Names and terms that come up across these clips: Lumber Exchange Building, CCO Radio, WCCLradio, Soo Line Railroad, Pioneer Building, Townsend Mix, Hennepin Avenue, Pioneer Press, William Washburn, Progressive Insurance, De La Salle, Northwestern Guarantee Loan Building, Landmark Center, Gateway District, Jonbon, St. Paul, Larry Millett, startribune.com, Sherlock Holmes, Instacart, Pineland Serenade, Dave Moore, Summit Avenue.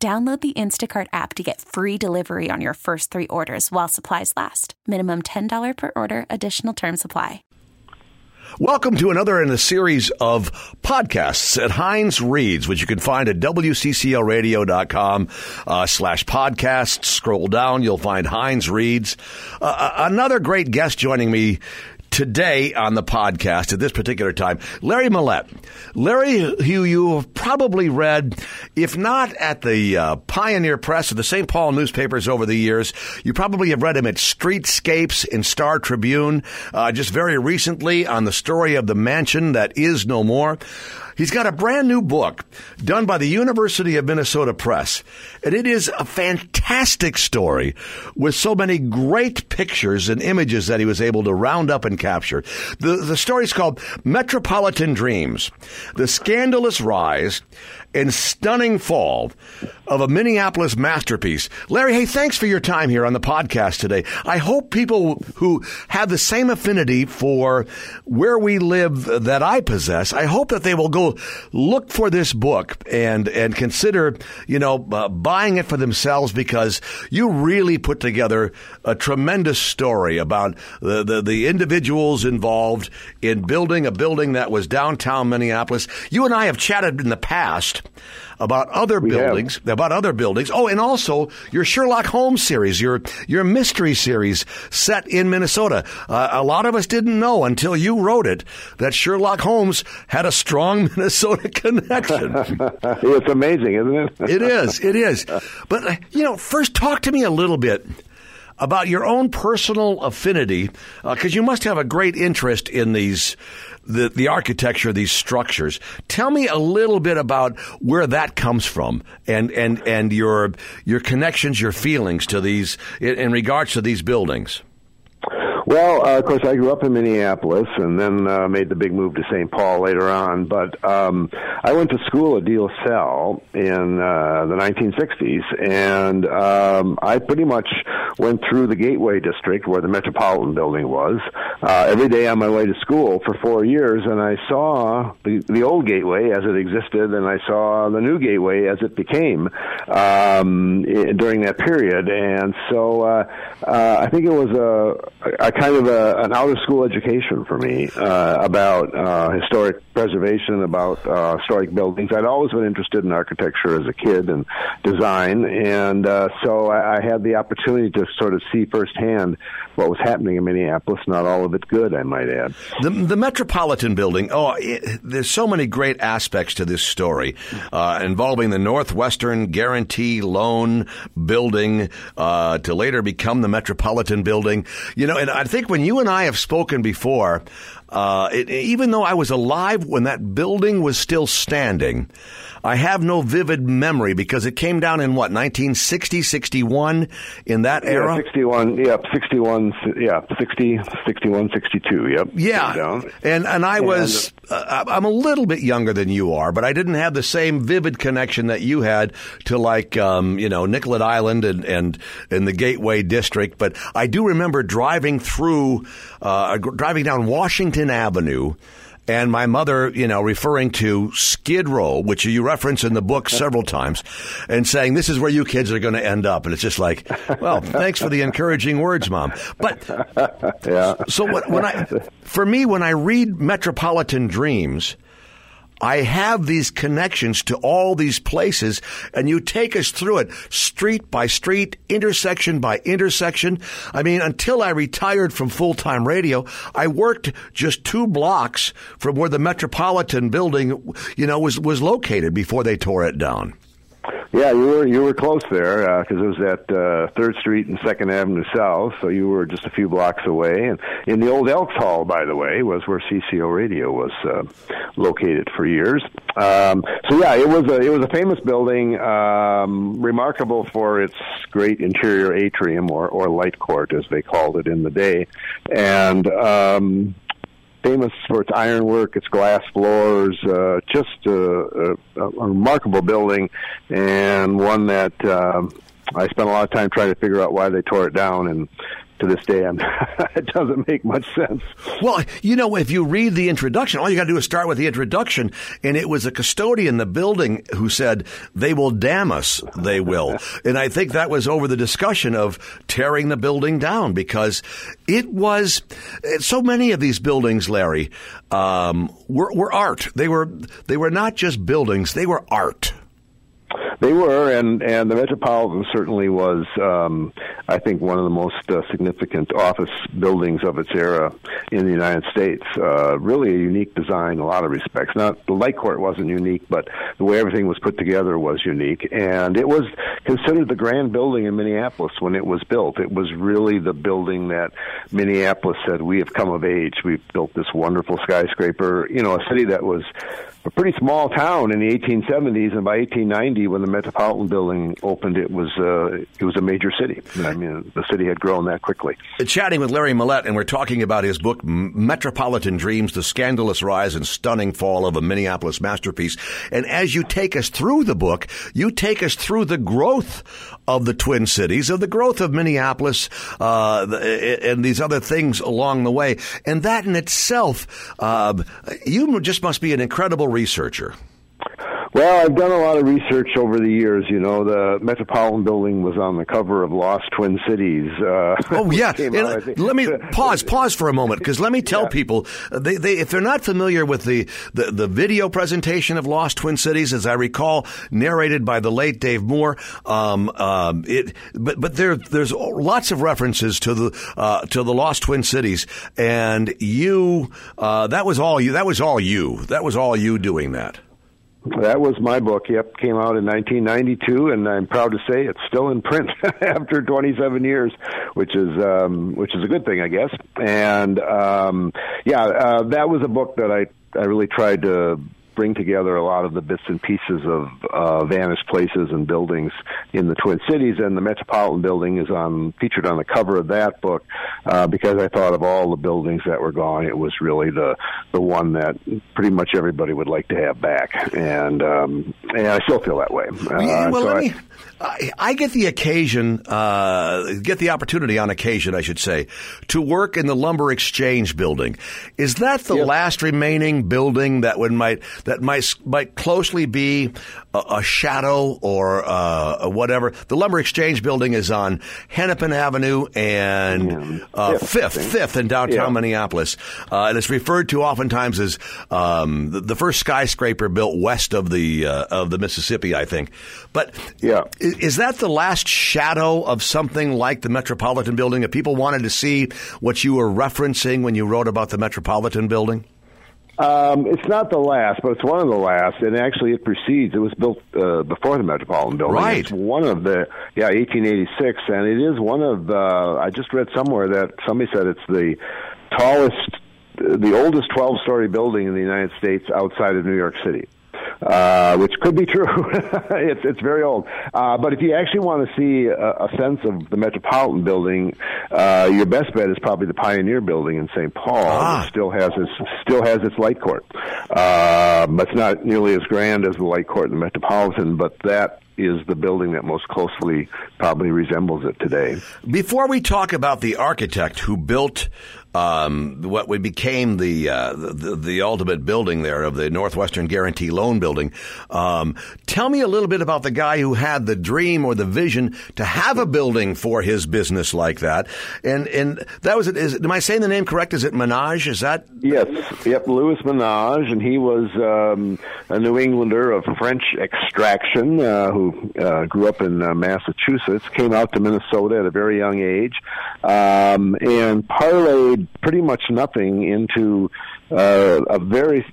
Download the Instacart app to get free delivery on your first three orders while supplies last. Minimum $10 per order. Additional terms apply. Welcome to another in a series of podcasts at Hines Reads, which you can find at WCCLradio.com /podcasts. Scroll down. You'll find Hines Reads. Another great guest joining me today on the podcast at this particular time, Larry Millett. Larry, who you have probably read, if not at the Pioneer Press or the St. Paul newspapers over the years, you probably have read him at Streetscapes and Star Tribune, just very recently on the story of the mansion that is no more. He's got a brand new book done by the University of Minnesota Press, and it is a fantastic story with so many great pictures and images that he was able to round up and capture. The story is called Metropolitan Dreams, the scandalous rise and stunning fall of a Minneapolis masterpiece. Larry, hey, thanks for your time here on the podcast today. I hope people who have the same affinity for where we live that I possess, I hope that they will go look for this book and consider, buying it for themselves, because you really put together a tremendous story about the individuals involved in building a building that was downtown Minneapolis. You and I have chatted in the past about other buildings, Oh, and also your Sherlock Holmes series, your mystery series set in Minnesota. A lot of us didn't know until you wrote it that Sherlock Holmes had a strong Minnesota connection. It's amazing, isn't it? It is. But, first talk to me a little bit about your own personal affinity, because you must have a great interest in the architecture of these structures. Tell me a little bit about where that comes from and your connections, your feelings to these in regards to these buildings. Well, of course, I grew up in Minneapolis and then made the big move to St. Paul later on. But I went to school at De La Salle in the 1960s, and I pretty much went through the Gateway District where the Metropolitan Building was every day on my way to school for 4 years, and I saw the old Gateway as it existed, and I saw the new Gateway as it became during that period. And so I think it was an out-of-school education for me about historic preservation, about historic buildings. I'd always been interested in architecture as a kid and design, and so I had the opportunity to sort of see firsthand what was happening in Minneapolis, not all of it good, I might add. The Metropolitan Building, there's so many great aspects to this story involving the Northwestern Guarantee Loan Building to later become the Metropolitan Building. And I think when you and I have spoken before, even though I was alive when that building was still standing, I have no vivid memory because it came down in 1960, 61, in that era? 61, 62, yep. Yeah, and I was, I'm a little bit younger than you are, but I didn't have the same vivid connection that you had to Nicollet Island and the Gateway District, but I do remember driving down Washington Avenue, and my mother, referring to Skid Row, which you reference in the book several times, and saying, this is where you kids are going to end up. And it's just like, well, thanks for the encouraging words, Mom. But yeah. So when I read Metropolitan Dreams, I have these connections to all these places, and you take us through it street by street, intersection by intersection. I mean, until I retired from full-time radio, I worked just 2 blocks from where the Metropolitan Building, was located before they tore it down. Yeah, you were close there because it was at 3rd Street and 2nd Avenue South, so you were just a few blocks away. And in the old Elks Hall, by the way, was where CCO Radio was located for years. So it was a famous building, remarkable for its great interior atrium or light court, as they called it in the day, and famous for its ironwork, its glass floors, just a remarkable building, and one that I spent a lot of time trying to figure out why they tore it down, and to this day, it doesn't make much sense. Well, you know, if you read the introduction, all you got to do is start with the introduction, and it was a custodian in the building who said, "They will damn us, they will." And I think that was over the discussion of tearing the building down, because it was so many of these buildings, Larry, were art. They were not just buildings; they were art. They were, and the Metropolitan certainly was, I think, one of the most significant office buildings of its era in the United States. Really a unique design in a lot of respects. Not the light court wasn't unique, but the way everything was put together was unique. And it was considered the grand building in Minneapolis when it was built. It was really the building that Minneapolis said, we have come of age. We've built this wonderful skyscraper. You know, a city that was a pretty small town in the 1870s, and by 1890, when the Metropolitan Building opened, it was a major city. I mean, the city had grown that quickly. Chatting with Larry Millett, and we're talking about his book, Metropolitan Dreams, The Scandalous Rise and Stunning Fall of a Minneapolis Masterpiece. And as you take us through the book, you take us through the growth of the Twin Cities, of the growth of Minneapolis, and these other things along the way. And that in itself, you just must be an incredible researcher. Well, I've done a lot of research over the years. You know, the Metropolitan Building was on the cover of Lost Twin Cities. Oh, yeah. Let me pause for a moment, because let me tell people, if they're not familiar with the video presentation of Lost Twin Cities, as I recall, narrated by the late Dave Moore, but there's lots of references to the Lost Twin Cities, and that was all you doing that. That was my book. Yep, came out in 1992, and I'm proud to say it's still in print after 27 years, which is a good thing, I guess. And that was a book that I really tried to bring together a lot of the bits and pieces of vanished places and buildings in the Twin Cities, and the Metropolitan Building is featured on the cover of that book because I thought of all the buildings that were gone, it was really the one that pretty much everybody would like to have back, and I still feel that way. I get the occasion, get the opportunity, to work in the Lumber Exchange Building. Is that the last remaining building that might closely be a shadow or whatever? The Lumber Exchange Building is on Hennepin Avenue and 5th in downtown Minneapolis. And it's referred to oftentimes as the first skyscraper built west of the Mississippi, I think. But is that the last shadow of something like the Metropolitan Building? If people wanted to see what you were referencing when you wrote about the Metropolitan Building? It's not the last, but it's one of the last, and actually it precedes. It was built before the Metropolitan Building. Right. It's one of the 1886, and it is one of I just read somewhere that somebody said it's the oldest 12-story building in the United States outside of New York City. Which could be true. It's very old. But if you actually want to see a sense of the Metropolitan Building, your best bet is probably the Pioneer Building in St. Paul. Which still has its light court. It's not nearly as grand as the light court in the Metropolitan, but that is the building that most closely probably resembles it today. Before we talk about the architect who built what became the ultimate building there of the Northwestern Guarantee Loan Building, tell me a little bit about the guy who had the dream or the vision to have a building for his business like that. And that was it. Am I saying the name correct? Is it Menage? Is that? Yes. Yep. Louis Menage. And he was a New Englander of French extraction who who grew up in Massachusetts, came out to Minnesota at a very young age, and parlayed pretty much nothing into a very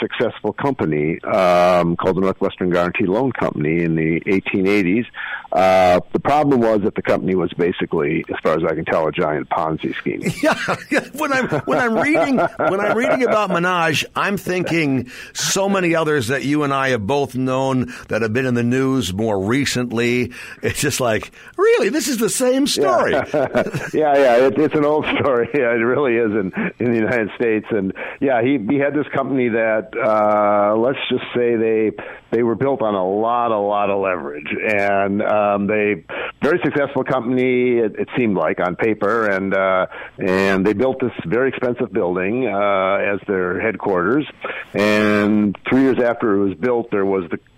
successful company called the Northwestern Guarantee Loan Company in the 1880s. The problem was that the company was basically, as far as I can tell, a giant Ponzi scheme. Yeah, when I'm reading about Menage, I'm thinking so many others that you and I have both known that have been in the news more recently. It's just like, really, this is the same story. Yeah, it's an old story. Yeah, it really is in the United States. And yeah, he had this company that let's just say they were built on a lot of leverage, and they very successful company it seemed like on paper, and they built this very expensive building as their headquarters. And 3 years after it was built,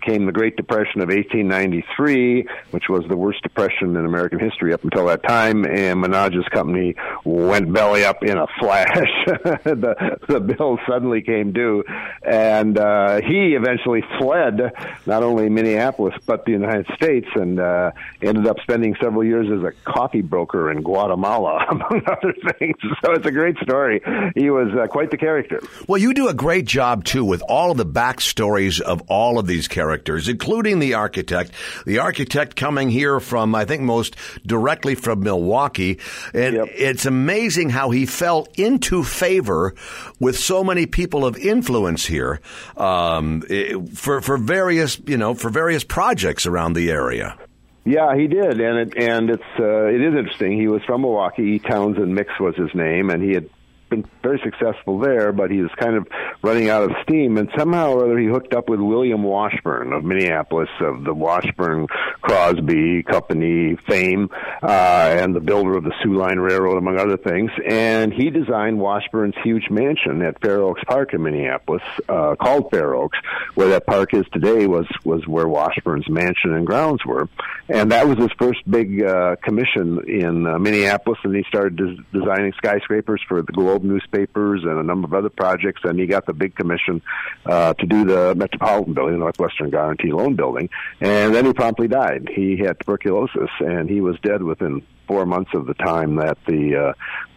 came the Great Depression of 1893, which was the worst depression in American history up until that time, and Menage's company went belly up in a flash. The bill suddenly came due, and he eventually fled not only Minneapolis but the United States, and ended up spending several years as a coffee broker in Guatemala, among other things. So it's a great story. He was quite the character. Well, you do a great job, too, with all of the backstories of all of these characters, including the architect coming here from, I think, most directly from Milwaukee. And yep. It's amazing how he fell into favor with so many people of influence here for various projects around the area. Yeah, he did, and it is interesting. He was from Milwaukee. Townsend Mix was his name, and he had been very successful there, but he was kind of running out of steam, and somehow or other he hooked up with William Washburn of Minneapolis, of the Washburn Crosby Company fame, and the builder of the Soo Line Railroad, among other things. And he designed Washburn's huge mansion at Fair Oaks Park in Minneapolis, called Fair Oaks, where that park is today, was where Washburn's mansion and grounds were. And that was his first big commission in Minneapolis, and he started designing skyscrapers for the Globe newspapers and a number of other projects, and he got the big commission to do the Metropolitan Building, the Northwestern Guarantee Loan Building, and then he promptly died. He had tuberculosis, and he was dead within 4 months of the time that the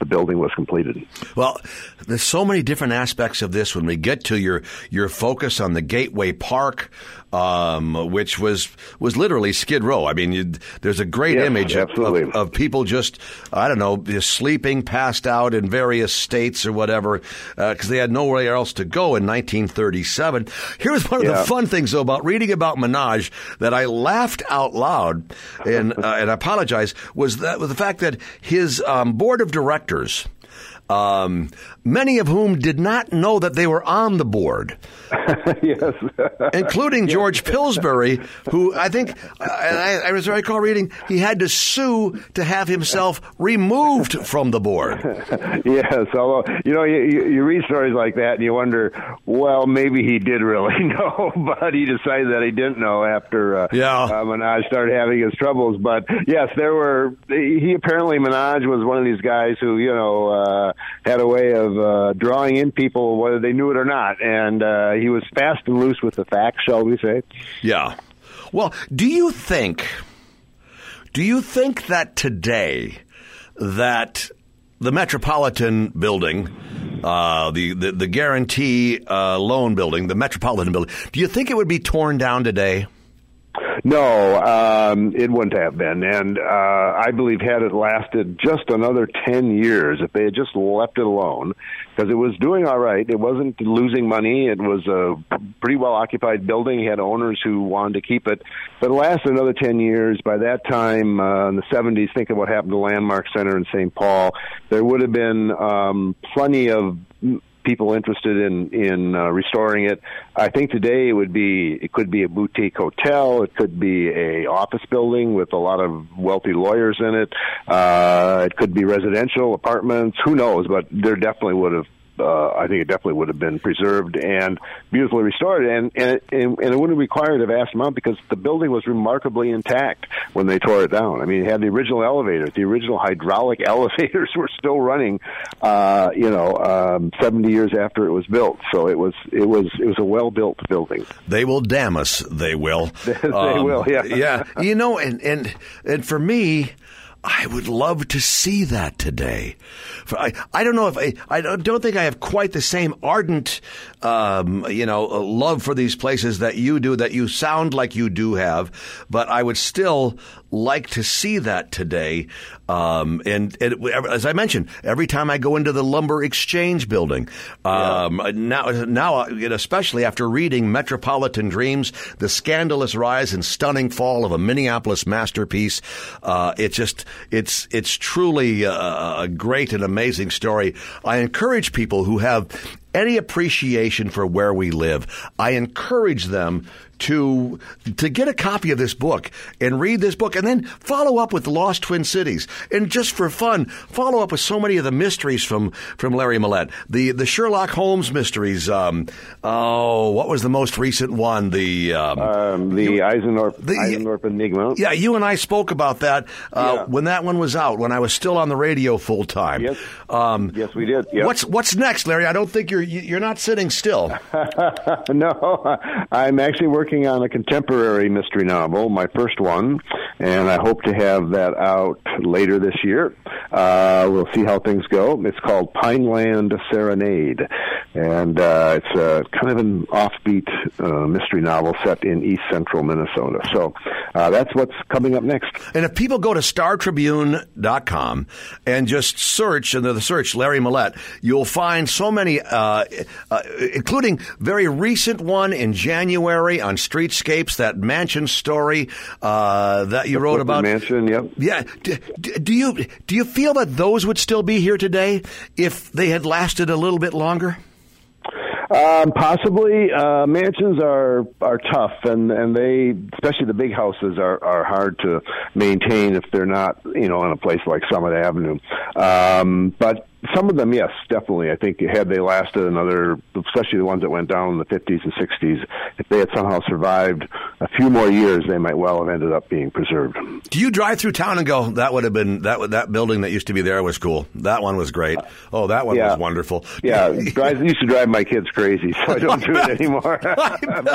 building was completed. Well, there's so many different aspects of this when we get to your focus on the Gateway Park, which was literally Skid Row. I mean, there's a great image of people just, I don't know, just sleeping, passed out in various states or whatever, because they had nowhere else to go in 1937. Here's one of the fun things, though, about reading about Menage that I laughed out loud, and I apologize, was the fact that his board of directors, many of whom did not know that they were on the board, yes, including George Pillsbury, who I think, I recall reading, he had to sue to have himself removed from the board. Yes, although, you read stories like that and you wonder, well, maybe he did really know, but he decided that he didn't know after Menage started having his troubles. But yes, Menage was one of these guys who, had a way of drawing in people whether they knew it or not, and he was fast and loose with the facts, shall we say. Yeah. Well, do you think that today that the Metropolitan Building, the Guarantee Loan Building, the Metropolitan Building, do you think it would be torn down today? No, it wouldn't have been, and I believe had it lasted just another 10 years, if they had just left it alone, because it was doing all right. It wasn't losing money. It was a pretty well-occupied building. It had owners who wanted to keep it, but it lasted another 10 years. By that time, in the 70s, think of what happened to Landmark Center in St. Paul. There would have been plenty of people interested in restoring it. I think today it could be a boutique hotel. It could be a office building with a lot of wealthy lawyers in it. It could be residential apartments. Who knows? But there definitely would have I think it definitely would have been preserved and beautifully restored, and it wouldn't require the vast amount because the building was remarkably intact when they tore it down. I mean, it had the original elevators, the original hydraulic elevators were still running, 70 years after it was built. So it was a well-built building. They will damn us. They will. Yeah. Yeah. You know, and for me, I would love to see that today. I don't know if I don't think I have quite the same ardent, love for these places that you do, that you sound like you do have, but I would still like to see that today. And as I mentioned, every time I go into the Lumber Exchange Building, now, especially after reading Metropolitan Dreams, The Scandalous Rise and Stunning Fall of a Minneapolis Masterpiece, it's truly a great and amazing story. I encourage people who have any appreciation for where we live, I encourage them to get a copy of this book and read this book and then follow up with Lost Twin Cities. And just for fun, follow up with so many of the mysteries from Larry Millett. The Sherlock Holmes mysteries. What was the most recent one? The Eisenor Enigma. Yeah, you and I spoke about that when that one was out, when I was still on the radio full time. Yes, yes we did. Yep. What's next, Larry? I don't think you're not sitting still. No, I'm actually working on a contemporary mystery novel, my first one, and I hope to have that out later this year. We'll see how things go. It's called Pineland Serenade, and it's a kind of an offbeat mystery novel set in east central Minnesota. So that's what's coming up next. And if people go to startribune.com and just search, under the search, Larry Millett, you'll find so many, including very recent one in January on Streetscapes, that mansion story that you wrote about. Mansion, yep. Yeah. Do you feel that those would still be here today if they had lasted a little bit longer? Possibly. Mansions are tough, and they, especially the big houses, are hard to maintain if they're not, on a place like Summit Avenue. But some of them, yes, definitely. I think had they lasted another, especially the ones that went down in the 50s and 60s, if they had somehow survived a few more years, they might well have ended up being preserved. Do you drive through town and go, that would have been, that building that used to be there was cool. That one was great. Oh, that one was wonderful. Yeah, I used to drive my kids crazy, so I don't do it anymore.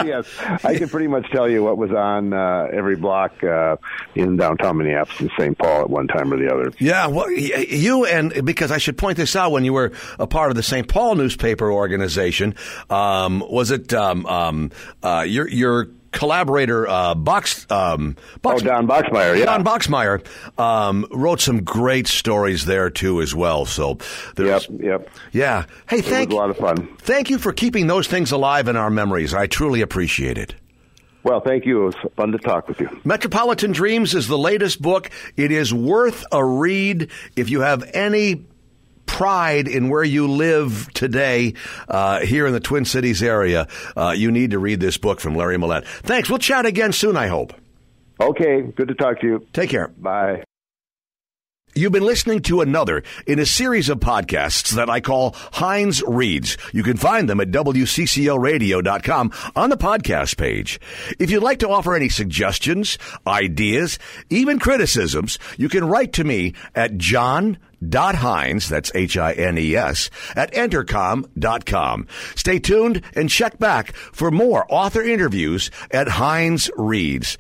Yes, I can pretty much tell you what was on every block in downtown Minneapolis and St. Paul at one time or the other. Yeah, well, because I should point this out, when you were a part of the St. Paul newspaper organization, was it your collaborator Don Boxmeyer? Yeah. Don Boxmeyer wrote some great stories there too as well. So yeah. Hey, thank you. It was a lot of fun. Thank you for keeping those things alive in our memories. I truly appreciate it. Well, thank you. It was fun to talk with you. Metropolitan Dreams is the latest book. It is worth a read if you have any pride in where you live today here in the Twin Cities area. You need to read this book from Larry Millett. Thanks. We'll chat again soon, I hope. Okay. Good to talk to you. Take care. Bye. You've been listening to another in a series of podcasts that I call Hines Reads. You can find them at WCCLradio.com on the podcast page. If you'd like to offer any suggestions, ideas, even criticisms, you can write to me at john.hines, that's Hines, at entercom.com. Stay tuned and check back for more author interviews at Hines Reads.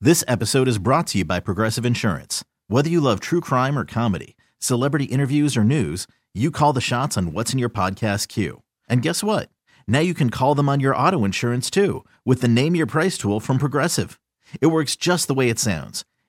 This episode is brought to you by Progressive Insurance. Whether you love true crime or comedy, celebrity interviews or news, you call the shots on what's in your podcast queue. And guess what? Now you can call them on your auto insurance too, with the Name Your Price tool from Progressive. It works just the way it sounds.